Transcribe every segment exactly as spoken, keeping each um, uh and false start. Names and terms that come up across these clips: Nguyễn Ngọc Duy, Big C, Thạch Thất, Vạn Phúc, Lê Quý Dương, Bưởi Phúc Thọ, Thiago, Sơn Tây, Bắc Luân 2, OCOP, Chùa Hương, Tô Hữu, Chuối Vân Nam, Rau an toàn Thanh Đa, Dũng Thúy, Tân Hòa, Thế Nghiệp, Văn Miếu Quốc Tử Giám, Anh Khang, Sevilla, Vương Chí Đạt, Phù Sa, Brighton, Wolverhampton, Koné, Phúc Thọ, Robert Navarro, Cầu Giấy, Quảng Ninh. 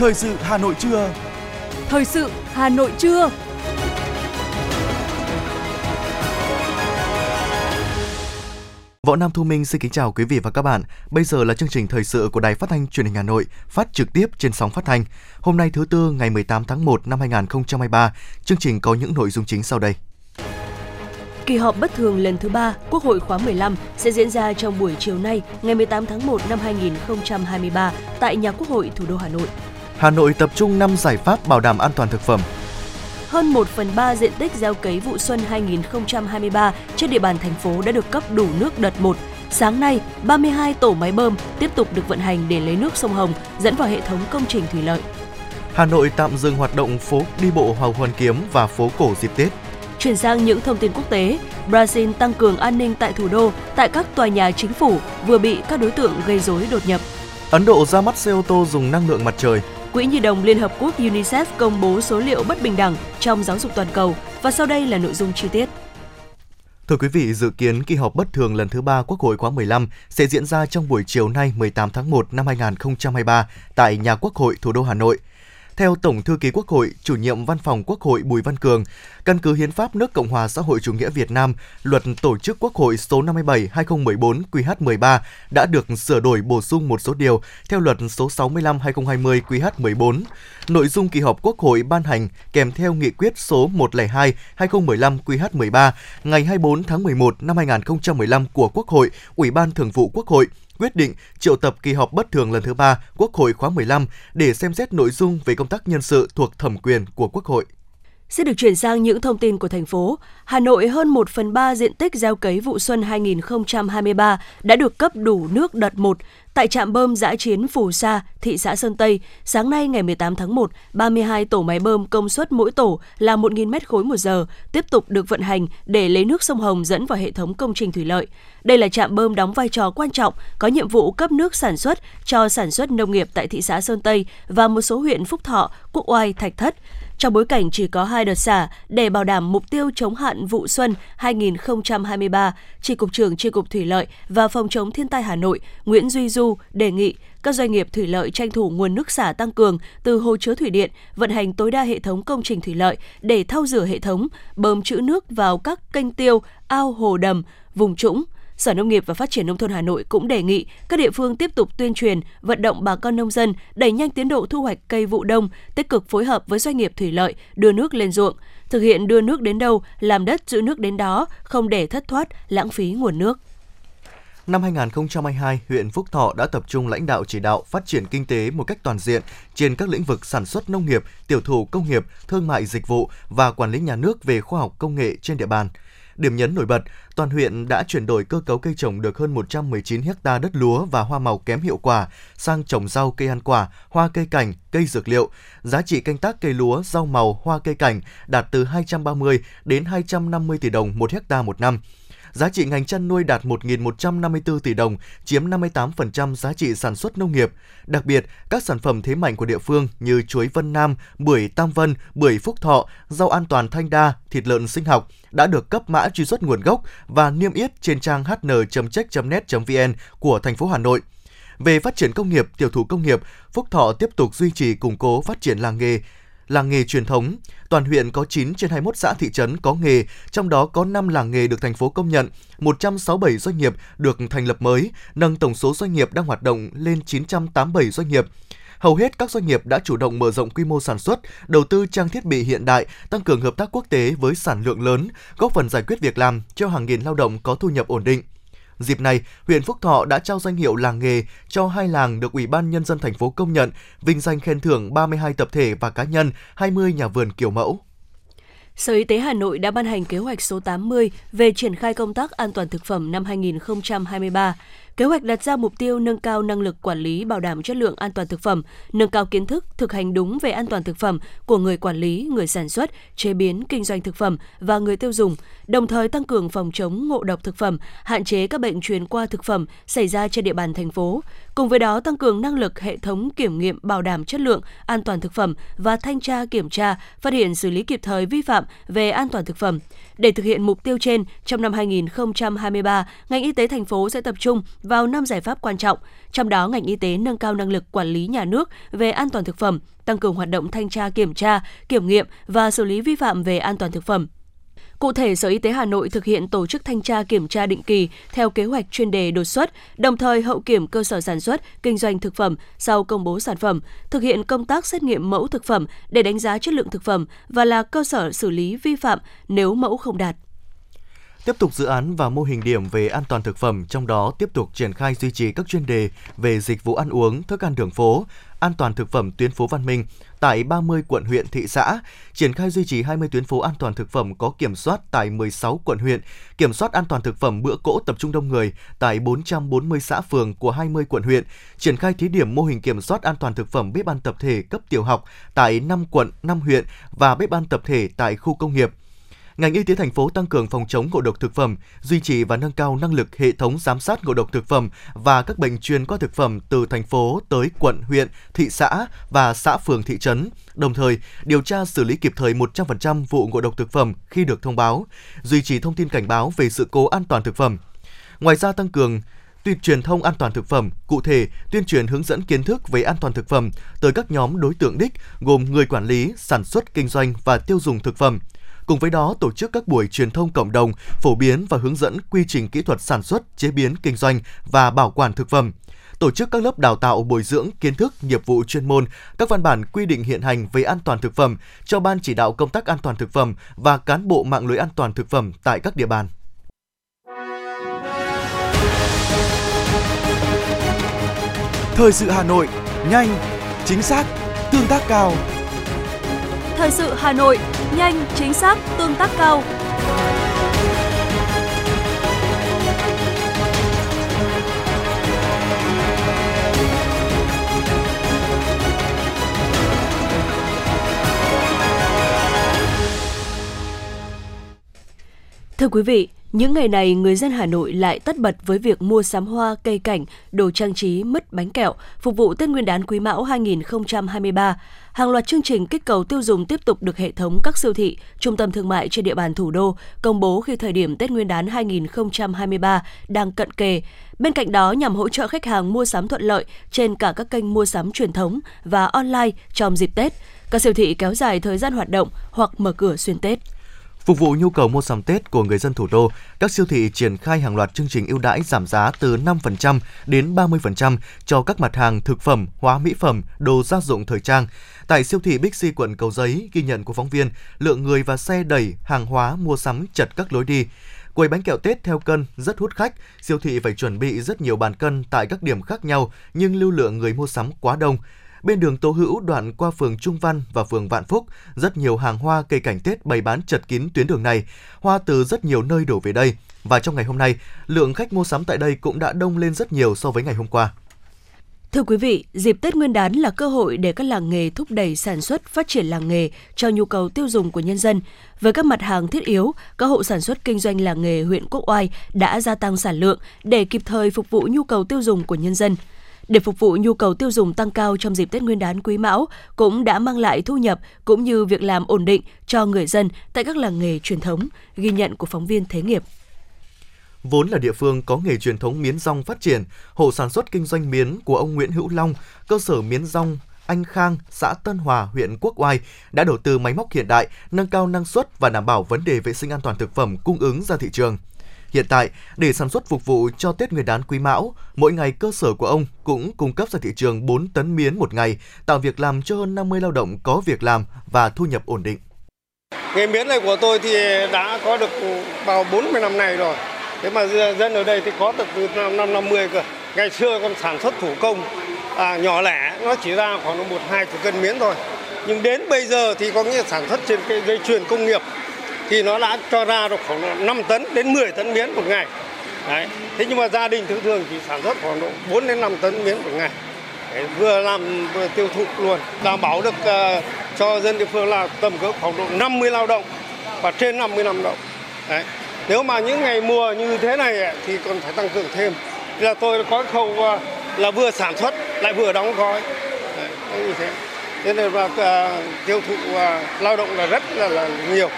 Thời sự Hà Nội trưa. Thời sự Hà Nội trưa. Võ Nam Thu Minh xin kính chào quý vị và các bạn. Bây giờ là chương trình thời sự của Đài Phát thanh Truyền hình Hà Nội, phát trực tiếp trên sóng phát thanh. Hôm nay thứ Tư ngày mười tám tháng một năm hai nghìn không trăm hai mươi ba, chương trình có những nội dung chính sau đây. Kỳ họp bất thường lần thứ ba, Quốc hội khóa mười lăm sẽ diễn ra trong buổi chiều nay, ngày mười tám tháng một năm hai nghìn không trăm hai mươi ba tại nhà Quốc hội thủ đô Hà Nội. Hà Nội tập trung năm giải pháp bảo đảm an toàn thực phẩm. Hơn một phần ba diện tích gieo cấy vụ xuân hai nghìn không trăm hai mươi ba trên địa bàn thành phố đã được cấp đủ nước đợt một. Sáng nay, ba mươi hai tổ máy bơm tiếp tục được vận hành để lấy nước sông Hồng dẫn vào hệ thống công trình thủy lợi. Hà Nội tạm dừng hoạt động phố đi bộ Hồ Hoàn Kiếm và phố cổ dịp Tết. Chuyển sang những thông tin quốc tế, Brazil tăng cường an ninh tại thủ đô, tại các tòa nhà chính phủ vừa bị các đối tượng gây rối đột nhập. Ấn Độ ra mắt xe ô tô dùng năng lượng mặt trời. Quỹ Nhi đồng Liên Hợp Quốc UNICEF công bố số liệu bất bình đẳng trong giáo dục toàn cầu. Và sau đây là nội dung chi tiết. Thưa quý vị, dự kiến kỳ họp bất thường lần thứ ba Quốc hội khóa mười lăm sẽ diễn ra trong buổi chiều nay mười tám tháng một năm hai nghìn không trăm hai mươi ba tại nhà Quốc hội thủ đô Hà Nội. Theo Tổng Thư ký Quốc hội, Chủ nhiệm Văn phòng Quốc hội Bùi Văn Cường, căn cứ Hiến pháp nước Cộng hòa xã hội chủ nghĩa Việt Nam, Luật Tổ chức Quốc hội số năm mươi bảy trên hai nghìn không trăm mười bốn Q H mười ba đã được sửa đổi bổ sung một số điều theo Luật số sáu mươi lăm trên hai nghìn không trăm hai mươi Q H mười bốn. Nội dung kỳ họp Quốc hội ban hành kèm theo nghị quyết số một trăm lẻ hai trên hai nghìn không trăm mười lăm Q H mười ba ngày hai mươi bốn tháng mười một năm hai nghìn không trăm mười lăm của Quốc hội, Ủy ban Thường vụ Quốc hội quyết định triệu tập kỳ họp bất thường lần thứ ba Quốc hội khóa mười lăm để xem xét nội dung về công tác nhân sự thuộc thẩm quyền của Quốc hội. Sẽ được chuyển sang những thông tin của thành phố. Hà Nội hơn một phần ba diện tích gieo cấy vụ xuân hai nghìn không trăm hai mươi ba đã được cấp đủ nước đợt một. Tại trạm bơm dã chiến Phù Sa, thị xã Sơn Tây, sáng nay ngày mười tám tháng một, ba mươi hai tổ máy bơm công suất mỗi tổ là một nghìn mét khối một giờ, tiếp tục được vận hành để lấy nước sông Hồng dẫn vào hệ thống công trình thủy lợi. Đây là trạm bơm đóng vai trò quan trọng, có nhiệm vụ cấp nước sản xuất cho sản xuất nông nghiệp tại thị xã Sơn Tây và một số huyện Phúc Thọ, Quốc Oai, Thạch Thất. Trong bối cảnh chỉ có hai đợt xả để bảo đảm mục tiêu chống hạn vụ xuân hai nghìn không trăm hai mươi ba, Chi cục trưởng Chi cục Thủy lợi và Phòng chống thiên tai Hà Nội Nguyễn Duy Du đề nghị các doanh nghiệp thủy lợi tranh thủ nguồn nước xả tăng cường từ hồ chứa thủy điện, vận hành tối đa hệ thống công trình thủy lợi để thau rửa hệ thống, bơm trữ nước vào các kênh tiêu, ao, hồ đầm, vùng trũng. Sở Nông nghiệp và Phát triển Nông thôn Hà Nội cũng đề nghị các địa phương tiếp tục tuyên truyền, vận động bà con nông dân đẩy nhanh tiến độ thu hoạch cây vụ đông, tích cực phối hợp với doanh nghiệp thủy lợi đưa nước lên ruộng, thực hiện đưa nước đến đâu, làm đất giữ nước đến đó, không để thất thoát, lãng phí nguồn nước. Năm hai nghìn không trăm hai mươi hai, huyện Phúc Thọ đã tập trung lãnh đạo chỉ đạo phát triển kinh tế một cách toàn diện trên các lĩnh vực sản xuất nông nghiệp, tiểu thủ công nghiệp, thương mại dịch vụ và quản lý nhà nước về khoa học công nghệ trên địa bàn. Điểm nhấn nổi bật, toàn huyện đã chuyển đổi cơ cấu cây trồng được hơn một trăm mười chín héc ta đất lúa và hoa màu kém hiệu quả sang trồng rau cây ăn quả, hoa cây cảnh, cây dược liệu. Giá trị canh tác cây lúa, rau màu, hoa cây cảnh đạt từ hai trăm ba mươi đến hai trăm năm mươi tỷ đồng một héc ta một năm. Giá trị ngành chăn nuôi đạt một nghìn một trăm năm mươi tư tỷ đồng, chiếm năm mươi tám phần trăm giá trị sản xuất nông nghiệp. Đặc biệt, các sản phẩm thế mạnh của địa phương như chuối Vân Nam, bưởi Tam Vân, bưởi Phúc Thọ, rau an toàn Thanh Đa, thịt lợn sinh học đã được cấp mã truy xuất nguồn gốc và niêm yết trên trang h n chấm check chấm net chấm v n của thành phố Hà Nội. Về phát triển công nghiệp, tiểu thủ công nghiệp, Phúc Thọ tiếp tục duy trì củng cố phát triển làng nghề, làng nghề truyền thống. Toàn huyện có chín trên hai mươi mốt xã thị trấn có nghề, trong đó có năm làng nghề được thành phố công nhận, một trăm sáu mươi bảy doanh nghiệp được thành lập mới, nâng tổng số doanh nghiệp đang hoạt động lên chín trăm tám mươi bảy doanh nghiệp. Hầu hết các doanh nghiệp đã chủ động mở rộng quy mô sản xuất, đầu tư trang thiết bị hiện đại, tăng cường hợp tác quốc tế với sản lượng lớn, góp phần giải quyết việc làm cho hàng nghìn lao động có thu nhập ổn định. Dịp này, huyện Phúc Thọ đã trao danh hiệu làng nghề cho hai làng được Ủy ban Nhân dân thành phố công nhận, vinh danh khen thưởng ba mươi hai tập thể và cá nhân, hai mươi nhà vườn kiểu mẫu. Sở Y tế Hà Nội đã ban hành kế hoạch số tám mươi về triển khai công tác an toàn thực phẩm năm hai nghìn không trăm hai mươi ba. Kế hoạch đặt ra mục tiêu nâng cao năng lực quản lý bảo đảm chất lượng an toàn thực phẩm, nâng cao kiến thức, thực hành đúng về an toàn thực phẩm của người quản lý, người sản xuất, chế biến, kinh doanh thực phẩm và người tiêu dùng, đồng thời tăng cường phòng chống ngộ độc thực phẩm, hạn chế các bệnh truyền qua thực phẩm xảy ra trên địa bàn thành phố. Cùng với đó, tăng cường năng lực hệ thống kiểm nghiệm bảo đảm chất lượng, an toàn thực phẩm và thanh tra kiểm tra, phát hiện xử lý kịp thời vi phạm về an toàn thực phẩm. Để thực hiện mục tiêu trên, trong năm hai nghìn không trăm hai mươi ba, ngành y tế thành phố sẽ tập trung vào năm giải pháp quan trọng. Trong đó, ngành y tế nâng cao năng lực quản lý nhà nước về an toàn thực phẩm, tăng cường hoạt động thanh tra kiểm tra, kiểm nghiệm và xử lý vi phạm về an toàn thực phẩm. Cụ thể, Sở Y tế Hà Nội thực hiện tổ chức thanh tra kiểm tra định kỳ theo kế hoạch chuyên đề đột xuất, đồng thời hậu kiểm cơ sở sản xuất, kinh doanh thực phẩm sau công bố sản phẩm, thực hiện công tác xét nghiệm mẫu thực phẩm để đánh giá chất lượng thực phẩm và là cơ sở xử lý vi phạm nếu mẫu không đạt. Tiếp tục dự án và mô hình điểm về an toàn thực phẩm, trong đó tiếp tục triển khai duy trì các chuyên đề về dịch vụ ăn uống, thức ăn đường phố, an toàn thực phẩm tuyến phố văn minh tại ba mươi quận huyện thị xã, triển khai duy trì hai mươi tuyến phố an toàn thực phẩm có kiểm soát tại mười sáu quận huyện, kiểm soát an toàn thực phẩm bữa cỗ tập trung đông người tại bốn trăm bốn mươi xã phường của hai mươi quận huyện, triển khai thí điểm mô hình kiểm soát an toàn thực phẩm bếp ăn tập thể cấp tiểu học tại năm quận, năm huyện và bếp ăn tập thể tại khu công nghiệp. Ngành y tế thành phố tăng cường phòng chống ngộ độc thực phẩm, duy trì và nâng cao năng lực hệ thống giám sát ngộ độc thực phẩm và các bệnh truyền qua thực phẩm từ thành phố tới quận, huyện, thị xã và xã phường thị trấn, đồng thời điều tra xử lý kịp thời một trăm phần trăm vụ ngộ độc thực phẩm khi được thông báo, duy trì thông tin cảnh báo về sự cố an toàn thực phẩm. Ngoài ra, tăng cường tuyên truyền thông an toàn thực phẩm, cụ thể tuyên truyền hướng dẫn kiến thức về an toàn thực phẩm tới các nhóm đối tượng đích gồm người quản lý, sản xuất, kinh doanh và tiêu dùng thực phẩm. Cùng với đó, tổ chức các buổi truyền thông cộng đồng, phổ biến và hướng dẫn quy trình kỹ thuật sản xuất, chế biến, kinh doanh và bảo quản thực phẩm. Tổ chức các lớp đào tạo bồi dưỡng kiến thức, nghiệp vụ chuyên môn, các văn bản quy định hiện hành về an toàn thực phẩm cho Ban chỉ đạo công tác an toàn thực phẩm và cán bộ mạng lưới an toàn thực phẩm tại các địa bàn. Thời sự Hà Nội, nhanh, chính xác, tương tác cao. Thời sự Hà Nội, nhanh, chính xác, tương tác cao. Thưa quý vị, những ngày này, người dân Hà Nội lại tất bật với việc mua sắm hoa, cây cảnh, đồ trang trí, mứt, bánh kẹo, phục vụ Tết Nguyên đán Quý Mão hai nghìn không trăm hai mươi ba. Hàng loạt chương trình kích cầu tiêu dùng tiếp tục được hệ thống các siêu thị, trung tâm thương mại trên địa bàn thủ đô công bố khi thời điểm Tết Nguyên đán hai nghìn không trăm hai mươi ba đang cận kề. Bên cạnh đó, nhằm hỗ trợ khách hàng mua sắm thuận lợi trên cả các kênh mua sắm truyền thống và online trong dịp Tết, các siêu thị kéo dài thời gian hoạt động hoặc mở cửa xuyên Tết. Phục vụ nhu cầu mua sắm Tết của người dân thủ đô, các siêu thị triển khai hàng loạt chương trình ưu đãi giảm giá từ năm phần trăm đến ba mươi phần trăm cho các mặt hàng thực phẩm, hóa mỹ phẩm, đồ gia dụng thời trang. Tại siêu thị Big C quận Cầu Giấy, ghi nhận của phóng viên, lượng người và xe đẩy hàng hóa mua sắm chật các lối đi. Quầy bánh kẹo Tết theo cân rất hút khách, siêu thị phải chuẩn bị rất nhiều bàn cân tại các điểm khác nhau nhưng lưu lượng người mua sắm quá đông. Bên đường Tô Hữu đoạn qua phường Trung Văn và phường Vạn Phúc, rất nhiều hàng hoa cây cảnh Tết bày bán chật kín tuyến đường này, hoa từ rất nhiều nơi đổ về đây. Và trong ngày hôm nay, lượng khách mua sắm tại đây cũng đã đông lên rất nhiều so với ngày hôm qua. Thưa quý vị, dịp Tết Nguyên đán là cơ hội để các làng nghề thúc đẩy sản xuất, phát triển làng nghề cho nhu cầu tiêu dùng của nhân dân. Với các mặt hàng thiết yếu, các hộ sản xuất kinh doanh làng nghề huyện Quốc Oai đã gia tăng sản lượng để kịp thời phục vụ nhu cầu tiêu dùng của nhân dân. Để phục vụ nhu cầu tiêu dùng tăng cao trong dịp Tết Nguyên đán Quý Mão cũng đã mang lại thu nhập cũng như việc làm ổn định cho người dân tại các làng nghề truyền thống, ghi nhận của phóng viên Thế Nghiệp. Vốn là địa phương có nghề truyền thống miến rong phát triển, hộ sản xuất kinh doanh miến của ông Nguyễn Hữu Long, cơ sở miến rong Anh Khang, xã Tân Hòa, huyện Quốc Oai đã đầu tư máy móc hiện đại, nâng cao năng suất và đảm bảo vấn đề vệ sinh an toàn thực phẩm cung ứng ra thị trường. Hiện tại, để sản xuất phục vụ cho Tết Nguyên đán Quý Mão, mỗi ngày cơ sở của ông cũng cung cấp ra thị trường bốn tấn miến một ngày, tạo việc làm cho hơn năm mươi lao động có việc làm và thu nhập ổn định. Nghề miến này của tôi thì đã có được vào bốn mươi năm nay rồi. Thế mà dân ở đây thì có được từ năm năm mươi cơ. Ngày xưa còn sản xuất thủ công, à, nhỏ lẻ, nó chỉ ra khoảng một đến hai cân miến thôi. Nhưng đến bây giờ thì có nghĩa sản xuất trên cái dây chuyền công nghiệp, thì nó đã cho ra được khoảng năm tấn đến mười tấn miến một ngày. Đấy. Thế nhưng mà gia đình thường thường chỉ sản xuất khoảng bốn đến năm tấn miến một ngày. Đấy, vừa làm vừa tiêu thụ luôn, đảm bảo được uh, cho dân địa phương là tầm cỡ khoảng độ năm mươi lao động và trên năm mươi lao động. Đấy. Nếu mà những ngày mùa như thế này thì còn phải tăng cường thêm. Thế là tôi có khâu uh, là vừa sản xuất lại vừa đóng gói. Đấy, như thế. Thế nên là uh, tiêu thụ uh, lao động là rất là, là nhiều.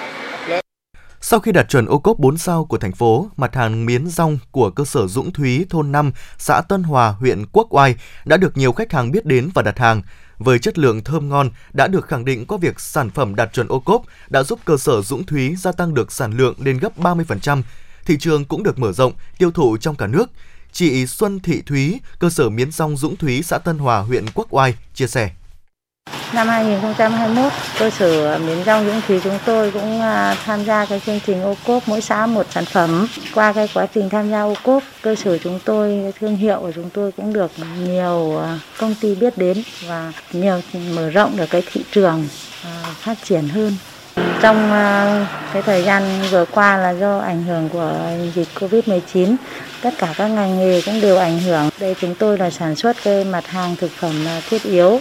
Sau khi đạt chuẩn ô cốp bốn sao của thành phố, mặt hàng miến rong của cơ sở Dũng Thúy thôn năm, xã Tân Hòa, huyện Quốc Oai đã được nhiều khách hàng biết đến và đặt hàng. Với chất lượng thơm ngon đã được khẳng định qua việc sản phẩm đạt chuẩn ô cốp đã giúp cơ sở Dũng Thúy gia tăng được sản lượng lên gấp ba mươi phần trăm. Thị trường cũng được mở rộng, tiêu thụ trong cả nước. Chị Xuân Thị Thúy, cơ sở miến rong Dũng Thúy, xã Tân Hòa, huyện Quốc Oai chia sẻ. Năm hai nghìn không trăm hai mươi mốt, cơ sở miến rong Dũng Thúy chúng tôi cũng tham gia cái chương trình ô cốp mỗi xã một sản phẩm. Qua cái quá trình tham gia ô cốp, cơ sở chúng tôi, thương hiệu của chúng tôi cũng được nhiều công ty biết đến và nhiều mở rộng được cái thị trường phát triển hơn. Trong cái thời gian vừa qua là do ảnh hưởng của dịch cô vít mười chín, tất cả các ngành nghề cũng đều ảnh hưởng. Đây chúng tôi là sản xuất cái mặt hàng thực phẩm thiết yếu,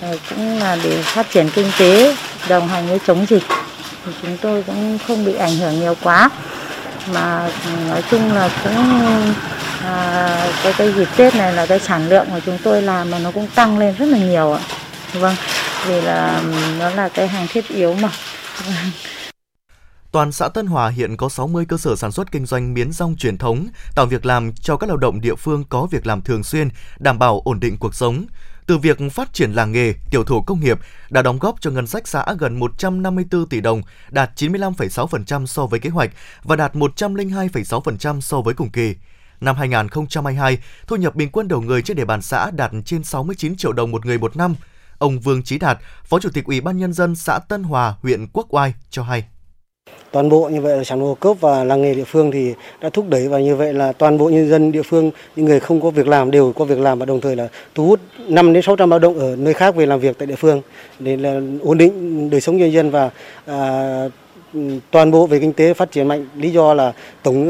cũng là để phát triển kinh tế, đồng hành với chống dịch. Thì chúng tôi cũng không bị ảnh hưởng nhiều quá, mà nói chung là cũng à, cái cái dịp Tết này là cái sản lượng của chúng tôi làm mà nó cũng tăng lên rất là nhiều ạ. Vâng, vì là nó là cái hàng thiết yếu mà. Toàn xã Tân Hòa hiện có sáu mươi cơ sở sản xuất kinh doanh miến rong truyền thống, tạo việc làm cho các lao động địa phương có việc làm thường xuyên, đảm bảo ổn định cuộc sống. Từ việc phát triển làng nghề, tiểu thủ công nghiệp đã đóng góp cho ngân sách xã gần một trăm năm mươi tư tỷ đồng, đạt chín mươi lăm phẩy sáu phần trăm so với kế hoạch và đạt một trăm lẻ hai phẩy sáu phần trăm so với cùng kỳ. Năm hai nghìn không trăm hai mươi hai, thu nhập bình quân đầu người trên địa bàn xã đạt trên sáu mươi chín triệu đồng một người một năm. Ông Vương Chí Đạt, Phó Chủ tịch Ủy ban Nhân dân xã Tân Hòa, huyện Quốc Oai cho hay. Toàn bộ như vậy là sản ô cốp và làng nghề địa phương thì đã thúc đẩy, và như vậy là toàn bộ nhân dân địa phương, những người không có việc làm đều có việc làm, và đồng thời là thu hút năm đến sáu trăm lao động ở nơi khác về làm việc tại địa phương để là ổn định đời sống nhân dân và à, toàn bộ về kinh tế phát triển mạnh. Lý do là tổng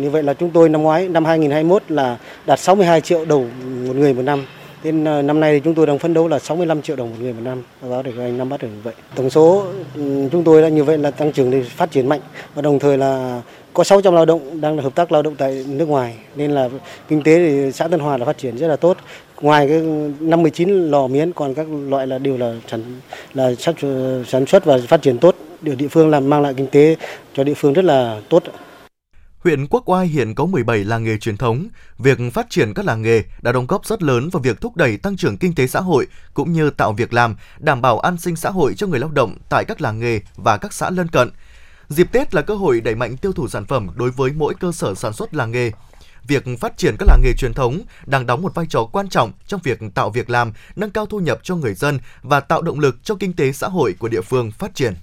như vậy là chúng tôi năm ngoái năm hai nghìn không trăm hai mươi mốt là đạt sáu mươi hai triệu đồng một người một năm. Đến năm nay thì chúng tôi đang phấn đấu là sáu mươi lăm triệu đồng một người một năm, và để anh nắm bắt được như vậy. Tổng số chúng tôi đã như vậy là tăng trưởng để phát triển mạnh, và đồng thời là có sáu trăm lao động đang là hợp tác lao động tại nước ngoài, nên là kinh tế thì xã Tân Hòa là phát triển rất là tốt. Ngoài cái năm mươi chín lò miến, còn các loại là đều là sản là sản xuất và phát triển tốt, địa địa phương làm mang lại kinh tế cho địa phương rất là tốt. Huyện Quốc Oai hiện có mười bảy làng nghề truyền thống. Việc phát triển các làng nghề đã đóng góp rất lớn vào việc thúc đẩy tăng trưởng kinh tế xã hội cũng như tạo việc làm, đảm bảo an sinh xã hội cho người lao động tại các làng nghề và các xã lân cận. Dịp Tết là cơ hội đẩy mạnh tiêu thụ sản phẩm đối với mỗi cơ sở sản xuất làng nghề. Việc phát triển các làng nghề truyền thống đang đóng một vai trò quan trọng trong việc tạo việc làm, nâng cao thu nhập cho người dân và tạo động lực cho kinh tế xã hội của địa phương phát triển.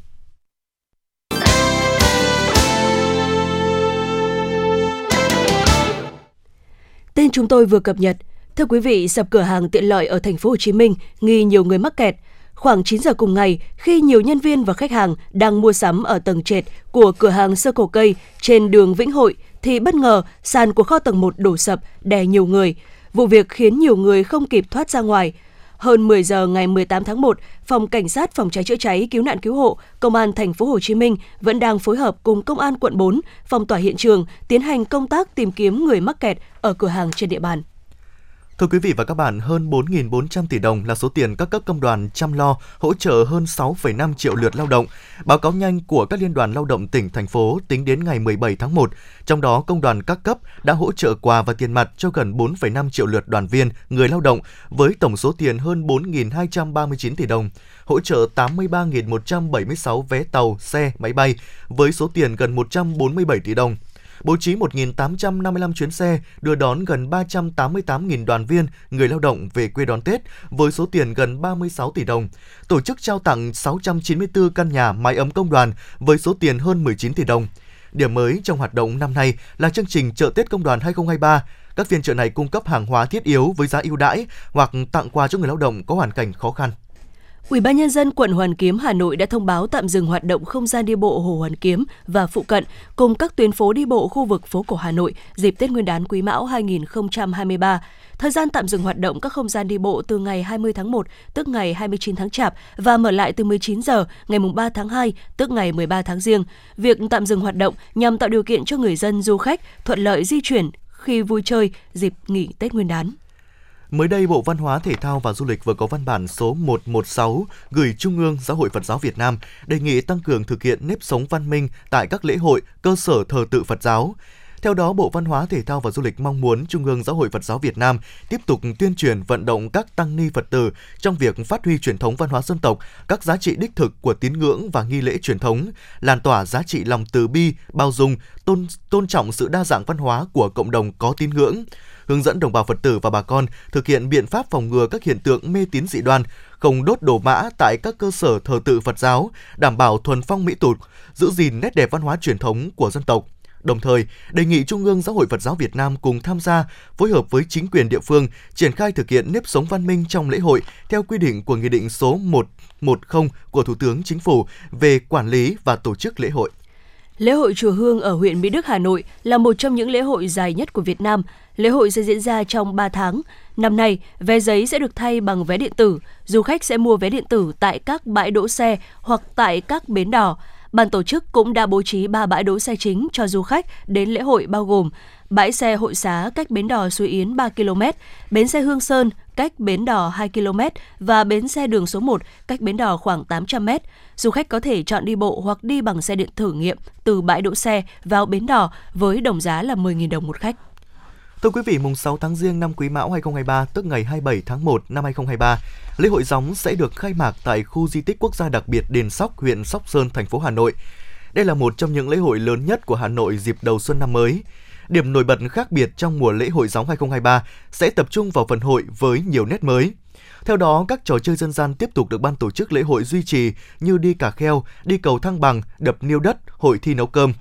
Tin chúng tôi vừa cập nhật. Thưa quý vị, sập cửa hàng tiện lợi ở thành phố Hồ Chí Minh nghi nhiều người mắc kẹt. Khoảng chín giờ cùng ngày, khi nhiều nhân viên và khách hàng đang mua sắm ở tầng trệt của cửa hàng sơ cổ cây trên đường Vĩnh Hội thì bất ngờ sàn của kho tầng một đổ sập đè nhiều người. Vụ việc khiến nhiều người không kịp thoát ra ngoài. Hơn mười giờ ngày mười tám tháng một, Phòng Cảnh sát Phòng cháy chữa cháy, Cứu nạn cứu hộ, Công an thành phố Hồ Chí Minh vẫn đang phối hợp cùng Công an quận bốn phong tỏa hiện trường, tiến hành công tác tìm kiếm người mắc kẹt ở cửa hàng trên địa bàn. Thưa quý vị và các bạn, hơn bốn nghìn bốn trăm tỷ đồng là số tiền các cấp công đoàn chăm lo hỗ trợ hơn sáu phẩy năm triệu lượt lao động. Báo cáo nhanh của các liên đoàn lao động tỉnh, thành phố tính đến ngày mười bảy tháng một, trong đó công đoàn các cấp đã hỗ trợ quà và tiền mặt cho gần bốn phẩy năm triệu lượt đoàn viên, người lao động với tổng số tiền hơn bốn nghìn hai trăm ba mươi chín tỷ đồng, hỗ trợ tám mươi ba nghìn một trăm bảy mươi sáu vé tàu, xe, máy bay với số tiền gần một trăm bốn mươi bảy tỷ đồng. Bố trí một nghìn tám trăm năm mươi lăm chuyến xe, đưa đón gần ba trăm tám mươi tám nghìn đoàn viên, người lao động về quê đón Tết với số tiền gần ba mươi sáu tỷ đồng. Tổ chức trao tặng sáu trăm chín mươi tư căn nhà mái ấm công đoàn với số tiền hơn mười chín tỷ đồng. Điểm mới trong hoạt động năm nay là chương trình chợ Tết công đoàn hai không hai ba. Các phiên chợ này cung cấp hàng hóa thiết yếu với giá ưu đãi hoặc tặng quà cho người lao động có hoàn cảnh khó khăn. Ủy ban Nhân dân quận Hoàn Kiếm, Hà Nội đã thông báo tạm dừng hoạt động không gian đi bộ Hồ Hoàn Kiếm và phụ cận cùng các tuyến phố đi bộ khu vực phố cổ Hà Nội dịp Tết Nguyên đán Quý Mão hai nghìn không trăm hai mươi ba. Thời gian tạm dừng hoạt động các không gian đi bộ từ ngày hai mươi tháng một, tức ngày hai mươi chín tháng Chạp, và mở lại từ mười chín giờ ngày ba tháng hai, tức ngày mười ba tháng Giêng. Việc tạm dừng hoạt động nhằm tạo điều kiện cho người dân, du khách thuận lợi di chuyển khi vui chơi dịp nghỉ Tết Nguyên đán. Mới đây, Bộ Văn hóa, Thể thao và Du lịch vừa có văn bản số một một sáu gửi Trung ương Giáo hội Phật giáo Việt Nam đề nghị tăng cường thực hiện nếp sống văn minh tại các lễ hội, cơ sở thờ tự Phật giáo. Theo đó, Bộ Văn hóa, Thể thao và Du lịch mong muốn Trung ương Giáo hội Phật giáo Việt Nam tiếp tục tuyên truyền vận động các tăng ni Phật tử trong việc phát huy truyền thống văn hóa dân tộc, các giá trị đích thực của tín ngưỡng và nghi lễ truyền thống, lan tỏa giá trị lòng từ bi, bao dung, tôn, tôn trọng sự đa dạng văn hóa của cộng đồng có tín ngưỡng, hướng dẫn đồng bào Phật tử và bà con thực hiện biện pháp phòng ngừa các hiện tượng mê tín dị đoan, không đốt đồ mã tại các cơ sở thờ tự Phật giáo, đảm bảo thuần phong mỹ tục, giữ gìn nét đẹp văn hóa truyền thống của dân tộc. Đồng thời, đề nghị Trung ương Giáo hội Phật giáo Việt Nam cùng tham gia, phối hợp với chính quyền địa phương, triển khai thực hiện nếp sống văn minh trong lễ hội theo quy định của Nghị định số một một không của Thủ tướng Chính phủ về quản lý và tổ chức lễ hội. Lễ hội Chùa Hương ở huyện Mỹ Đức, Hà Nội là một trong những lễ hội dài nhất của Việt Nam. Lễ hội sẽ diễn ra trong ba tháng. Năm nay, vé giấy sẽ được thay bằng vé điện tử. Du khách sẽ mua vé điện tử tại các bãi đỗ xe hoặc tại các bến đò. Ban tổ chức cũng đã bố trí ba bãi đỗ xe chính cho du khách đến lễ hội bao gồm bãi xe Hội Xá cách bến đò Suối Yến ba ki lô mét, bến xe Hương Sơn cách bến đò hai ki lô mét và bến xe đường số một cách bến đò khoảng tám trăm mét. Du khách có thể chọn đi bộ hoặc đi bằng xe điện thử nghiệm từ bãi đỗ xe vào bến đò với đồng giá là mười nghìn đồng một khách. Thưa quý vị, mùng sáu tháng Giêng năm Quý Mão hai không hai ba, tức ngày hai mươi bảy tháng một năm hai không hai ba, lễ hội gióng sẽ được khai mạc tại khu di tích quốc gia đặc biệt Đền Sóc, huyện Sóc Sơn, thành phố Hà Nội. Đây là một trong những lễ hội lớn nhất của Hà Nội dịp đầu xuân năm mới. Điểm nổi bật khác biệt trong mùa lễ hội gióng hai không hai ba sẽ tập trung vào phần hội với nhiều nét mới. Theo đó, các trò chơi dân gian tiếp tục được ban tổ chức lễ hội duy trì như đi cà kheo, đi cầu thăng bằng, đập niêu đất, hội thi nấu cơm.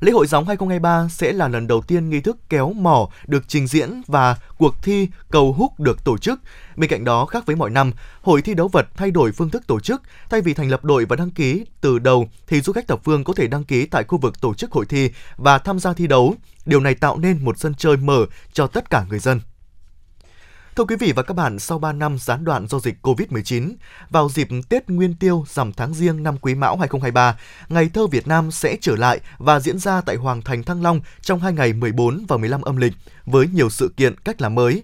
Lễ hội gióng hai không hai ba sẽ là lần đầu tiên nghi thức kéo mỏ được trình diễn và cuộc thi cầu húc được tổ chức. Bên cạnh đó, khác với mọi năm, hội thi đấu vật thay đổi phương thức tổ chức. Thay vì thành lập đội và đăng ký từ đầu, thì du khách thập phương có thể đăng ký tại khu vực tổ chức hội thi và tham gia thi đấu. Điều này tạo nên một sân chơi mở cho tất cả người dân. Thưa quý vị và các bạn, sau ba năm gián đoạn do dịch cô vít mười chín, vào dịp Tết Nguyên Tiêu rằm tháng Giêng năm Quý Mão hai không hai ba, Ngày thơ Việt Nam sẽ trở lại và diễn ra tại Hoàng Thành Thăng Long trong hai ngày mười bốn và mười lăm âm lịch với nhiều sự kiện cách làm mới.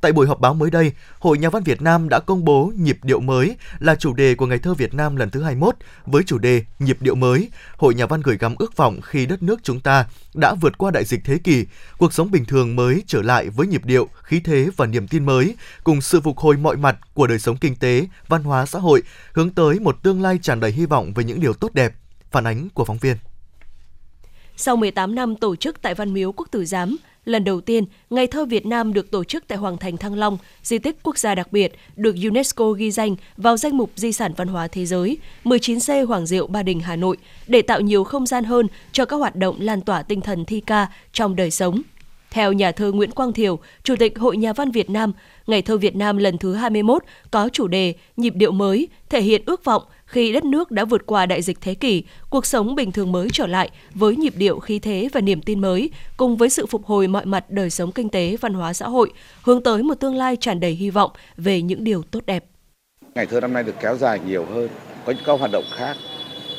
Tại buổi họp báo mới đây, Hội Nhà văn Việt Nam đã công bố Nhịp điệu mới là chủ đề của Ngày thơ Việt Nam lần thứ hai mươi mốt với chủ đề Nhịp điệu mới. Hội Nhà văn gửi gắm ước vọng khi đất nước chúng ta đã vượt qua đại dịch thế kỷ, cuộc sống bình thường mới trở lại với nhịp điệu, khí thế và niềm tin mới, cùng sự phục hồi mọi mặt của đời sống kinh tế, văn hóa xã hội, hướng tới một tương lai tràn đầy hy vọng về những điều tốt đẹp. Phản ánh của phóng viên. Sau mười tám năm tổ chức tại Văn Miếu Quốc Tử Giám, lần đầu tiên, Ngày thơ Việt Nam được tổ chức tại Hoàng thành Thăng Long, di tích quốc gia đặc biệt, được UNESCO ghi danh vào danh mục Di sản văn hóa thế giới mười chín C Hoàng Diệu, Ba Đình, Hà Nội, để tạo nhiều không gian hơn cho các hoạt động lan tỏa tinh thần thi ca trong đời sống. Theo nhà thơ Nguyễn Quang Thiều, Chủ tịch Hội Nhà văn Việt Nam, Ngày thơ Việt Nam lần thứ hai mươi mốt có chủ đề Nhịp điệu mới, thể hiện ước vọng khi đất nước đã vượt qua đại dịch thế kỷ, cuộc sống bình thường mới trở lại với nhịp điệu, khí thế và niềm tin mới, cùng với sự phục hồi mọi mặt đời sống kinh tế, văn hóa xã hội, hướng tới một tương lai tràn đầy hy vọng về những điều tốt đẹp. Ngày thơ năm nay được kéo dài nhiều hơn, có những các hoạt động khác,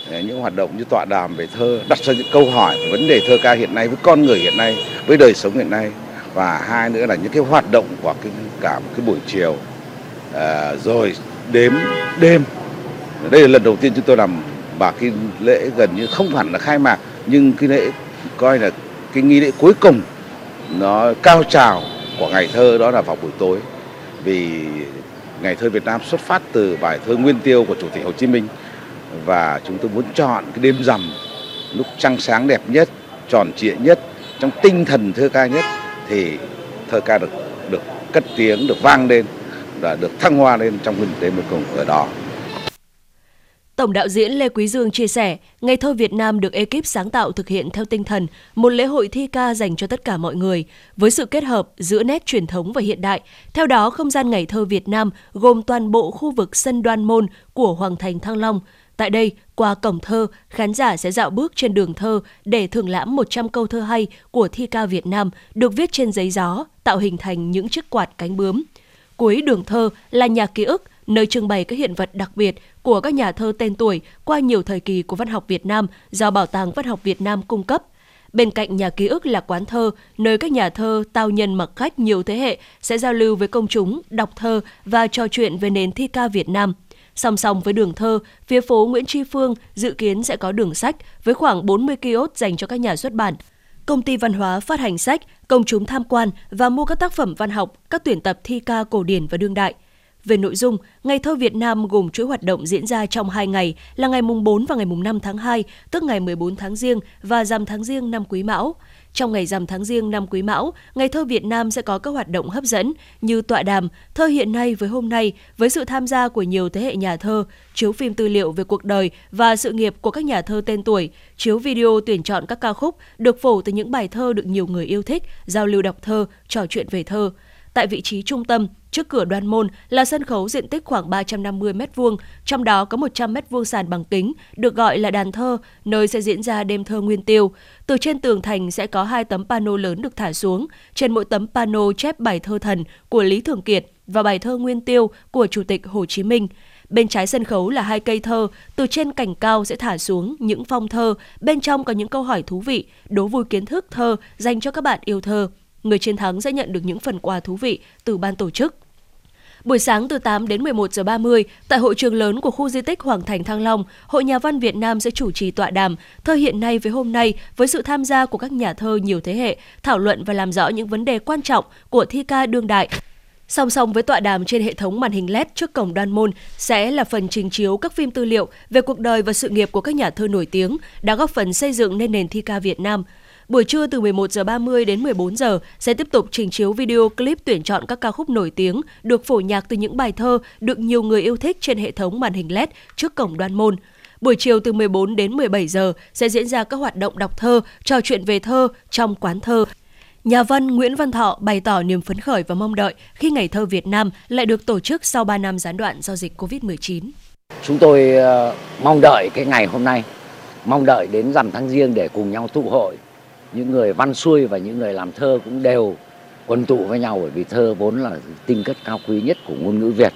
những hoạt động như tọa đàm về thơ, đặt ra những câu hỏi về vấn đề thơ ca hiện nay với con người hiện nay, với đời sống hiện nay, và hai nữa là những cái hoạt động của cái cả một cái buổi chiều, à, rồi đếm đêm. Đây là lần đầu tiên chúng tôi làm, và cái lễ gần như không hẳn là khai mạc, nhưng cái lễ coi là cái nghi lễ cuối cùng, nó cao trào của Ngày thơ, đó là vào buổi tối. Vì Ngày thơ Việt Nam xuất phát từ bài thơ Nguyên Tiêu của Chủ tịch Hồ Chí Minh, và chúng tôi muốn chọn cái đêm rằm lúc trăng sáng đẹp nhất, tròn trịa nhất, trong tinh thần thơ ca nhất, thì thơ ca được được cất tiếng, được vang lên, và được thăng hoa lên trong nguyên tế cuối cùng ở đó. Tổng đạo diễn Lê Quý Dương chia sẻ, Ngày thơ Việt Nam được ekip sáng tạo thực hiện theo tinh thần một lễ hội thi ca dành cho tất cả mọi người, với sự kết hợp giữa nét truyền thống và hiện đại. Theo đó, không gian Ngày thơ Việt Nam gồm toàn bộ khu vực sân Đoan Môn của Hoàng Thành Thăng Long. Tại đây, qua cổng thơ, khán giả sẽ dạo bước trên đường thơ để thưởng lãm một trăm câu thơ hay của thi ca Việt Nam được viết trên giấy gió, tạo hình thành những chiếc quạt cánh bướm. Cuối đường thơ là nhà ký ức, nơi trưng bày các hiện vật đặc biệt của các nhà thơ tên tuổi qua nhiều thời kỳ của văn học Việt Nam do Bảo tàng Văn học Việt Nam cung cấp. Bên cạnh nhà ký ức là quán thơ, nơi các nhà thơ, tao nhân mặc khách nhiều thế hệ sẽ giao lưu với công chúng, đọc thơ và trò chuyện về nền thi ca Việt Nam. Song song với đường thơ, phía phố Nguyễn Tri Phương dự kiến sẽ có đường sách với khoảng bốn mươi kiosk dành cho các nhà xuất bản. Công ty văn hóa phát hành sách, công chúng tham quan và mua các tác phẩm văn học, các tuyển tập thi ca cổ điển và đương đại. Về nội dung, Ngày Thơ Việt Nam gồm chuỗi hoạt động diễn ra trong hai ngày là ngày mùng bốn và ngày mùng năm tháng hai, tức ngày mười bốn tháng Giêng và rằm tháng Giêng năm Quý Mão. Trong ngày rằm tháng Giêng năm Quý Mão, Ngày Thơ Việt Nam sẽ có các hoạt động hấp dẫn như tọa đàm, thơ hiện nay với hôm nay với sự tham gia của nhiều thế hệ nhà thơ, chiếu phim tư liệu về cuộc đời và sự nghiệp của các nhà thơ tên tuổi, chiếu video tuyển chọn các ca khúc được phổ từ những bài thơ được nhiều người yêu thích, giao lưu đọc thơ, trò chuyện về thơ. Tại vị trí trung tâm, trước cửa Đoan Môn là sân khấu diện tích khoảng ba trăm năm mươi mét vuông, trong đó có một trăm mét vuông sàn bằng kính, được gọi là đàn thơ, nơi sẽ diễn ra đêm thơ nguyên tiêu. Từ trên tường thành sẽ có hai tấm pano lớn được thả xuống, trên mỗi tấm pano chép bài thơ Thần của Lý Thường Kiệt và bài thơ Nguyên Tiêu của Chủ tịch Hồ Chí Minh. Bên trái sân khấu là hai cây thơ, từ trên cành cao sẽ thả xuống những phong thơ, bên trong có những câu hỏi thú vị, đố vui kiến thức thơ dành cho các bạn yêu thơ. Người chiến thắng sẽ nhận được những phần quà thú vị từ ban tổ chức. Buổi sáng từ tám đến mười một giờ ba mươi, tại hội trường lớn của khu di tích Hoàng Thành Thăng Long, Hội Nhà văn Việt Nam sẽ chủ trì tọa đàm Thơ hiện nay với hôm nay với sự tham gia của các nhà thơ nhiều thế hệ, thảo luận và làm rõ những vấn đề quan trọng của thi ca đương đại. Song song với tọa đàm trên hệ thống màn hình led trước cổng Đoan Môn sẽ là phần trình chiếu các phim tư liệu về cuộc đời và sự nghiệp của các nhà thơ nổi tiếng đã góp phần xây dựng nên nền thi ca Việt Nam. Buổi trưa từ mười một giờ ba mươi đến mười bốn giờ sẽ tiếp tục trình chiếu video clip tuyển chọn các ca khúc nổi tiếng được phổ nhạc từ những bài thơ được nhiều người yêu thích trên hệ thống màn hình led trước cổng Đoan Môn. Buổi chiều từ mười bốn đến mười bảy giờ sẽ diễn ra các hoạt động đọc thơ, trò chuyện về thơ trong quán thơ. Nhà văn Nguyễn Văn Thọ bày tỏ niềm phấn khởi và mong đợi khi Ngày Thơ Việt Nam lại được tổ chức sau ba năm gián đoạn do dịch Covid mười chín. Chúng tôi mong đợi cái ngày hôm nay, mong đợi đến rằm tháng Giêng để cùng nhau tụ hội. Những người văn xuôi và những người làm thơ cũng đều quần tụ với nhau bởi vì thơ vốn là tinh chất cao quý nhất của ngôn ngữ Việt.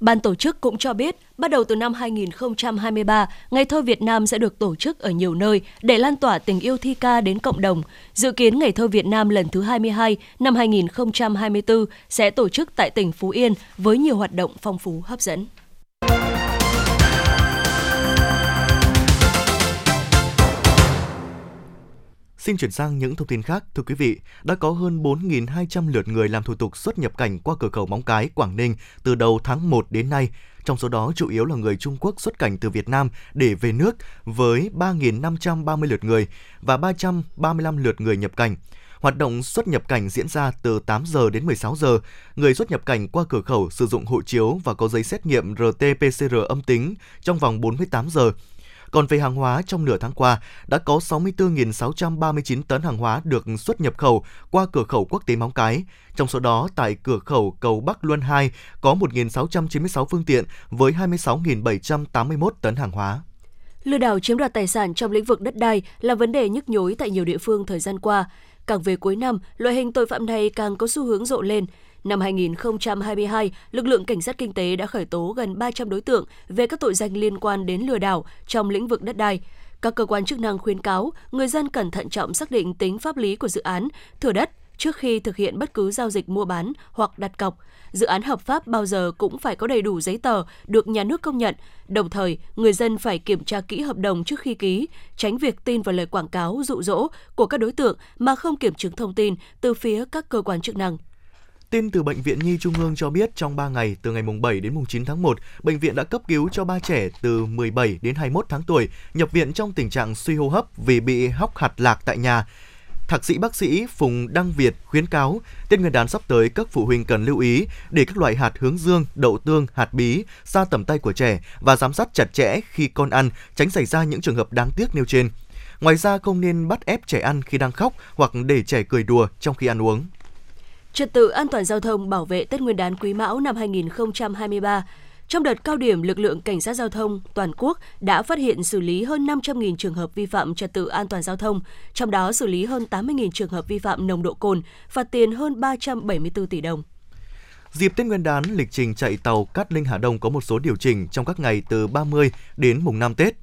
Ban tổ chức cũng cho biết, bắt đầu từ năm hai nghìn không trăm hai mươi ba, Ngày Thơ Việt Nam sẽ được tổ chức ở nhiều nơi để lan tỏa tình yêu thi ca đến cộng đồng. Dự kiến Ngày Thơ Việt Nam lần thứ hai mươi hai năm hai nghìn không trăm hai mươi tư sẽ tổ chức tại tỉnh Phú Yên với nhiều hoạt động phong phú hấp dẫn. Xin chuyển sang những thông tin khác, thưa quý vị, đã có hơn bốn nghìn hai trăm lượt người làm thủ tục xuất nhập cảnh qua cửa khẩu Móng Cái, Quảng Ninh từ đầu tháng một đến nay. Trong số đó, chủ yếu là người Trung Quốc xuất cảnh từ Việt Nam để về nước với ba nghìn năm trăm ba mươi lượt người và ba trăm ba mươi lăm lượt người nhập cảnh. Hoạt động xuất nhập cảnh diễn ra từ tám giờ đến mười sáu giờ. Người xuất nhập cảnh qua cửa khẩu sử dụng hộ chiếu và có giấy xét nghiệm R T P C R âm tính trong vòng bốn mươi tám giờ. Còn về hàng hóa, trong nửa tháng qua, đã có sáu mươi tư nghìn sáu trăm ba mươi chín tấn hàng hóa được xuất nhập khẩu qua cửa khẩu quốc tế Móng Cái. Trong số đó, tại cửa khẩu cầu Bắc Luân hai có một nghìn sáu trăm chín mươi sáu phương tiện với hai mươi sáu nghìn bảy trăm tám mươi mốt tấn hàng hóa. Lừa đảo chiếm đoạt tài sản trong lĩnh vực đất đai là vấn đề nhức nhối tại nhiều địa phương thời gian qua. Càng về cuối năm, loại hình tội phạm này càng có xu hướng rộ lên. Năm hai nghìn không trăm hai mươi hai, lực lượng cảnh sát kinh tế đã khởi tố gần ba trăm đối tượng về các tội danh liên quan đến lừa đảo trong lĩnh vực đất đai. Các cơ quan chức năng khuyến cáo người dân cần thận trọng xác định tính pháp lý của dự án, thửa đất trước khi thực hiện bất cứ giao dịch mua bán hoặc đặt cọc. Dự án hợp pháp bao giờ cũng phải có đầy đủ giấy tờ được nhà nước công nhận. Đồng thời, người dân phải kiểm tra kỹ hợp đồng trước khi ký, tránh việc tin vào lời quảng cáo dụ dỗ của các đối tượng mà không kiểm chứng thông tin từ phía các cơ quan chức năng. Tin từ Bệnh viện Nhi Trung ương cho biết trong ba ngày, từ ngày bảy đến chín tháng một, bệnh viện đã cấp cứu cho ba trẻ từ mười bảy đến hai mươi mốt tháng tuổi nhập viện trong tình trạng suy hô hấp vì bị hóc hạt lạc tại nhà. Thạc sĩ bác sĩ Phùng Đăng Việt khuyến cáo, Tết Nguyên đán sắp tới các phụ huynh cần lưu ý để các loại hạt hướng dương, đậu tương, hạt bí xa tầm tay của trẻ và giám sát chặt chẽ khi con ăn, tránh xảy ra những trường hợp đáng tiếc nêu trên. Ngoài ra không nên bắt ép trẻ ăn khi đang khóc hoặc để trẻ cười đùa trong khi ăn uống. Trật tự an toàn giao thông bảo vệ Tết Nguyên đán Quý Mão năm hai nghìn không trăm hai mươi ba. Trong đợt cao điểm, lực lượng cảnh sát giao thông toàn quốc đã phát hiện xử lý hơn năm trăm nghìn trường hợp vi phạm trật tự an toàn giao thông, trong đó xử lý hơn tám mươi nghìn trường hợp vi phạm nồng độ cồn, phạt tiền hơn ba trăm bảy mươi tư tỷ đồng. Dịp Tết Nguyên đán, lịch trình chạy tàu Cát Linh Hà Đông có một số điều chỉnh trong các ngày từ ba mươi đến mùng năm Tết.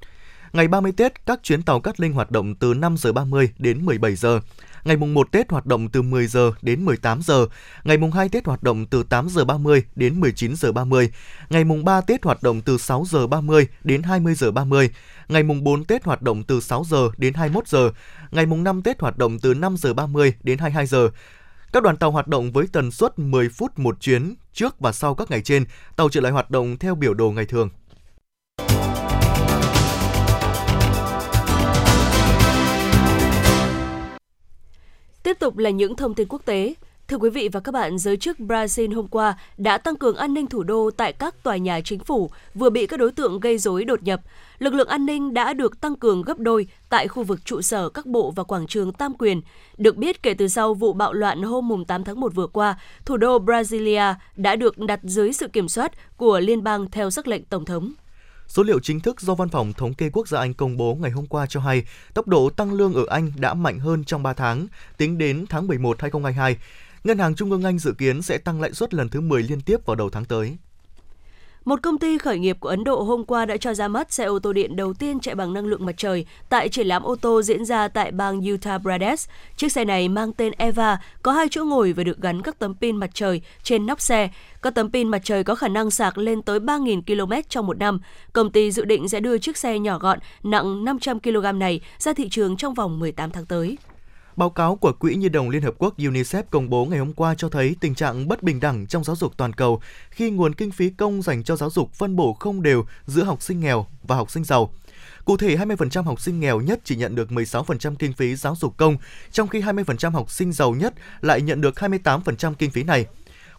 Ngày ba mươi Tết, các chuyến tàu cát linh hoạt động từ năm giờ ba mươi đến mười bảy giờ. Ngày mùng một Tết hoạt động từ mười giờ đến mười tám giờ. Ngày mùng hai Tết hoạt động từ tám giờ ba mươi đến mười chín giờ ba mươi. Ngày mùng ba Tết hoạt động từ sáu giờ ba mươi đến hai mươi giờ ba mươi. Ngày mùng bốn Tết hoạt động từ sáu giờ đến hai mươi mốt giờ. Ngày mùng năm Tết hoạt động từ năm giờ ba mươi đến hai mươi hai giờ. Các đoàn tàu hoạt động với tần suất mười phút một chuyến trước và sau các ngày trên. Tàu trở lại hoạt động theo biểu đồ ngày thường. Tiếp tục là những thông tin quốc tế. Thưa quý vị và các bạn, giới chức Brazil hôm qua đã tăng cường an ninh thủ đô tại các tòa nhà chính phủ vừa bị các đối tượng gây rối đột nhập. Lực lượng an ninh đã được tăng cường gấp đôi tại khu vực trụ sở các bộ và quảng trường Tam Quyền. Được biết, kể từ sau vụ bạo loạn hôm tám tháng một vừa qua, thủ đô Brasilia đã được đặt dưới sự kiểm soát của liên bang theo sắc lệnh Tổng thống. Số liệu chính thức do Văn phòng Thống kê Quốc gia Anh công bố ngày hôm qua cho hay, tốc độ tăng lương ở Anh đã mạnh hơn trong ba tháng, tính đến tháng mười một năm hai nghìn không trăm hai mươi hai. Ngân hàng Trung ương Anh dự kiến sẽ tăng lãi suất lần thứ mười liên tiếp vào đầu tháng tới. Một công ty khởi nghiệp của Ấn Độ hôm qua đã cho ra mắt xe ô tô điện đầu tiên chạy bằng năng lượng mặt trời tại triển lãm ô tô diễn ra tại bang Uttar Pradesh. Chiếc xe này mang tên Eva, có hai chỗ ngồi và được gắn các tấm pin mặt trời trên nóc xe. Các tấm pin mặt trời có khả năng sạc lên tới ba nghìn ki lô mét trong một năm. Công ty dự định sẽ đưa chiếc xe nhỏ gọn nặng năm trăm ki lô gam này ra thị trường trong vòng mười tám tháng tới. Báo cáo của Quỹ Nhi đồng Liên Hợp Quốc UNICEF công bố ngày hôm qua cho thấy tình trạng bất bình đẳng trong giáo dục toàn cầu khi nguồn kinh phí công dành cho giáo dục phân bổ không đều giữa học sinh nghèo và học sinh giàu. Cụ thể, hai mươi phần trăm học sinh nghèo nhất chỉ nhận được mười sáu phần trăm kinh phí giáo dục công, trong khi hai mươi phần trăm học sinh giàu nhất lại nhận được hai mươi tám phần trăm kinh phí này.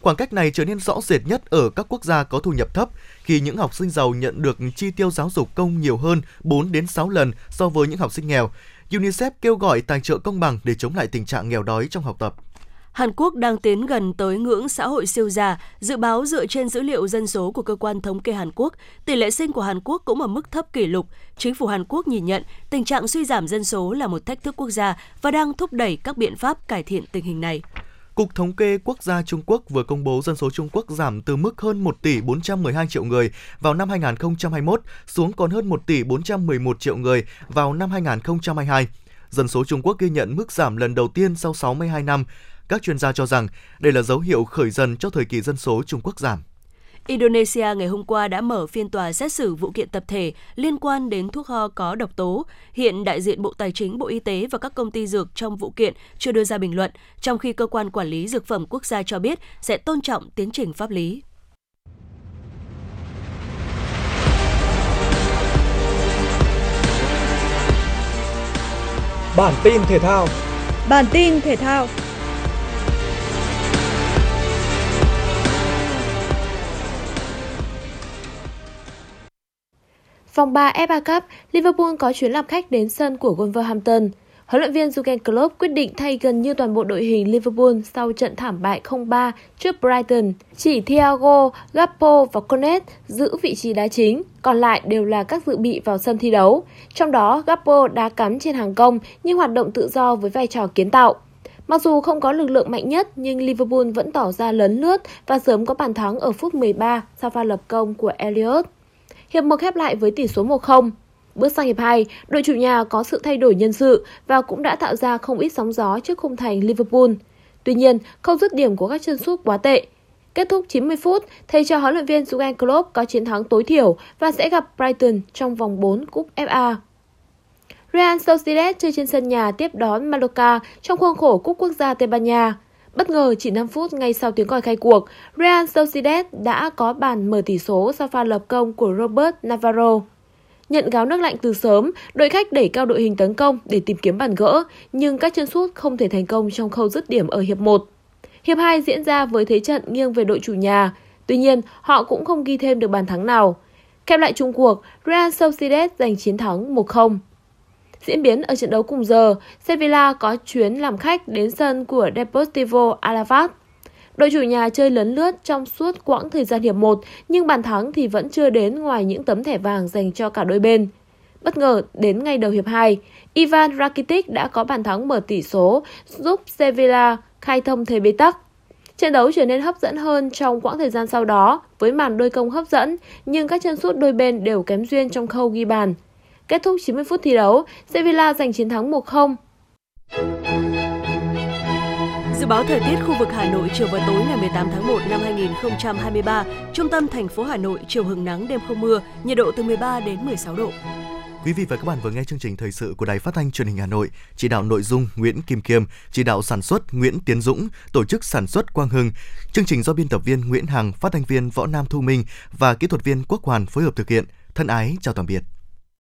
Khoảng cách này trở nên rõ rệt nhất ở các quốc gia có thu nhập thấp, khi những học sinh giàu nhận được chi tiêu giáo dục công nhiều hơn bốn đến sáu lần so với những học sinh nghèo. UNICEF kêu gọi tài trợ công bằng để chống lại tình trạng nghèo đói trong học tập. Hàn Quốc đang tiến gần tới ngưỡng xã hội siêu già. Dự báo dựa trên dữ liệu dân số của cơ quan thống kê Hàn Quốc, tỷ lệ sinh của Hàn Quốc cũng ở mức thấp kỷ lục. Chính phủ Hàn Quốc nhìn nhận tình trạng suy giảm dân số là một thách thức quốc gia và đang thúc đẩy các biện pháp cải thiện tình hình này. Cục Thống kê Quốc gia Trung Quốc vừa công bố dân số Trung Quốc giảm từ mức hơn một tỷ bốn trăm mười hai triệu người vào năm hai nghìn không trăm hai mươi mốt xuống còn hơn một tỷ bốn trăm mười một triệu người vào năm hai nghìn không trăm hai mươi hai. Dân số Trung Quốc ghi nhận mức giảm lần đầu tiên sau sáu mươi hai năm. Các chuyên gia cho rằng đây là dấu hiệu khởi dần cho thời kỳ dân số Trung Quốc giảm. Indonesia ngày hôm qua đã mở phiên tòa xét xử vụ kiện tập thể liên quan đến thuốc ho có độc tố. Hiện đại diện Bộ Tài chính, Bộ Y tế và các công ty dược trong vụ kiện chưa đưa ra bình luận, trong khi cơ quan quản lý dược phẩm quốc gia cho biết sẽ tôn trọng tiến trình pháp lý. Bản tin thể thao. Bản tin thể thao. Vòng ba ép a Cup, Liverpool có chuyến làm khách đến sân của Wolverhampton. Huấn luyện viên Jurgen Klopp quyết định thay gần như toàn bộ đội hình Liverpool sau trận thảm bại không ba trước Brighton. Chỉ Thiago, Gakpo và Koné giữ vị trí đá chính, còn lại đều là các dự bị vào sân thi đấu. Trong đó, Gakpo đá cắm trên hàng công nhưng hoạt động tự do với vai trò kiến tạo. Mặc dù không có lực lượng mạnh nhất nhưng Liverpool vẫn tỏ ra lấn lướt và sớm có bàn thắng ở phút mười ba sau pha lập công của Elliot. Hiệp một khép lại với tỷ số một không. Bước sang hiệp hai, đội chủ nhà có sự thay đổi nhân sự và cũng đã tạo ra không ít sóng gió trước khung thành Liverpool. Tuy nhiên, không dứt điểm của các chân sút quá tệ. Kết thúc chín mươi phút, thầy trò huấn luyện viên Jurgen Klopp có chiến thắng tối thiểu và sẽ gặp Brighton trong vòng bốn Cúp ép a. Real Sociedad chơi trên sân nhà tiếp đón Mallorca trong khuôn khổ Cúp Quốc gia Tây Ban Nha. Bất ngờ chỉ năm phút ngay sau tiếng còi khai cuộc, Real Sociedad đã có bàn mở tỷ số sau pha lập công của Robert Navarro. Nhận gáo nước lạnh từ sớm, đội khách đẩy cao đội hình tấn công để tìm kiếm bàn gỡ, nhưng các chân sút không thể thành công trong khâu dứt điểm ở hiệp một. Hiệp hai diễn ra với thế trận nghiêng về đội chủ nhà, tuy nhiên họ cũng không ghi thêm được bàn thắng nào. Khép lại chung cuộc, Real Sociedad giành chiến thắng một không. Diễn biến ở trận đấu cùng giờ, Sevilla có chuyến làm khách đến sân của Deportivo Alavés. Đội chủ nhà chơi lấn lướt trong suốt quãng thời gian hiệp một, nhưng bàn thắng thì vẫn chưa đến ngoài những tấm thẻ vàng dành cho cả đôi bên. Bất ngờ, đến ngay đầu hiệp hai, Ivan Rakitic đã có bàn thắng mở tỷ số giúp Sevilla khai thông thế bế tắc. Trận đấu trở nên hấp dẫn hơn trong quãng thời gian sau đó với màn đôi công hấp dẫn, nhưng các chân sút đôi bên đều kém duyên trong khâu ghi bàn. Kết thúc chín mươi phút thi đấu, Sevilla giành chiến thắng một không. Dự báo thời tiết khu vực Hà Nội chiều và tối ngày mười tám tháng một năm hai nghìn không trăm hai mươi ba, trung tâm thành phố Hà Nội chiều hứng nắng đêm không mưa, nhiệt độ từ mười ba đến mười sáu độ. Quý vị và các bạn vừa nghe chương trình thời sự của Đài Phát thanh Truyền hình Hà Nội, chỉ đạo nội dung Nguyễn Kim Kiêm, chỉ đạo sản xuất Nguyễn Tiến Dũng, tổ chức sản xuất Quang Hưng. Chương trình do biên tập viên Nguyễn Hằng, phát thanh viên Võ Nam Thu Minh và kỹ thuật viên Quốc Hoàn phối hợp thực hiện. Thân ái chào tạm biệt.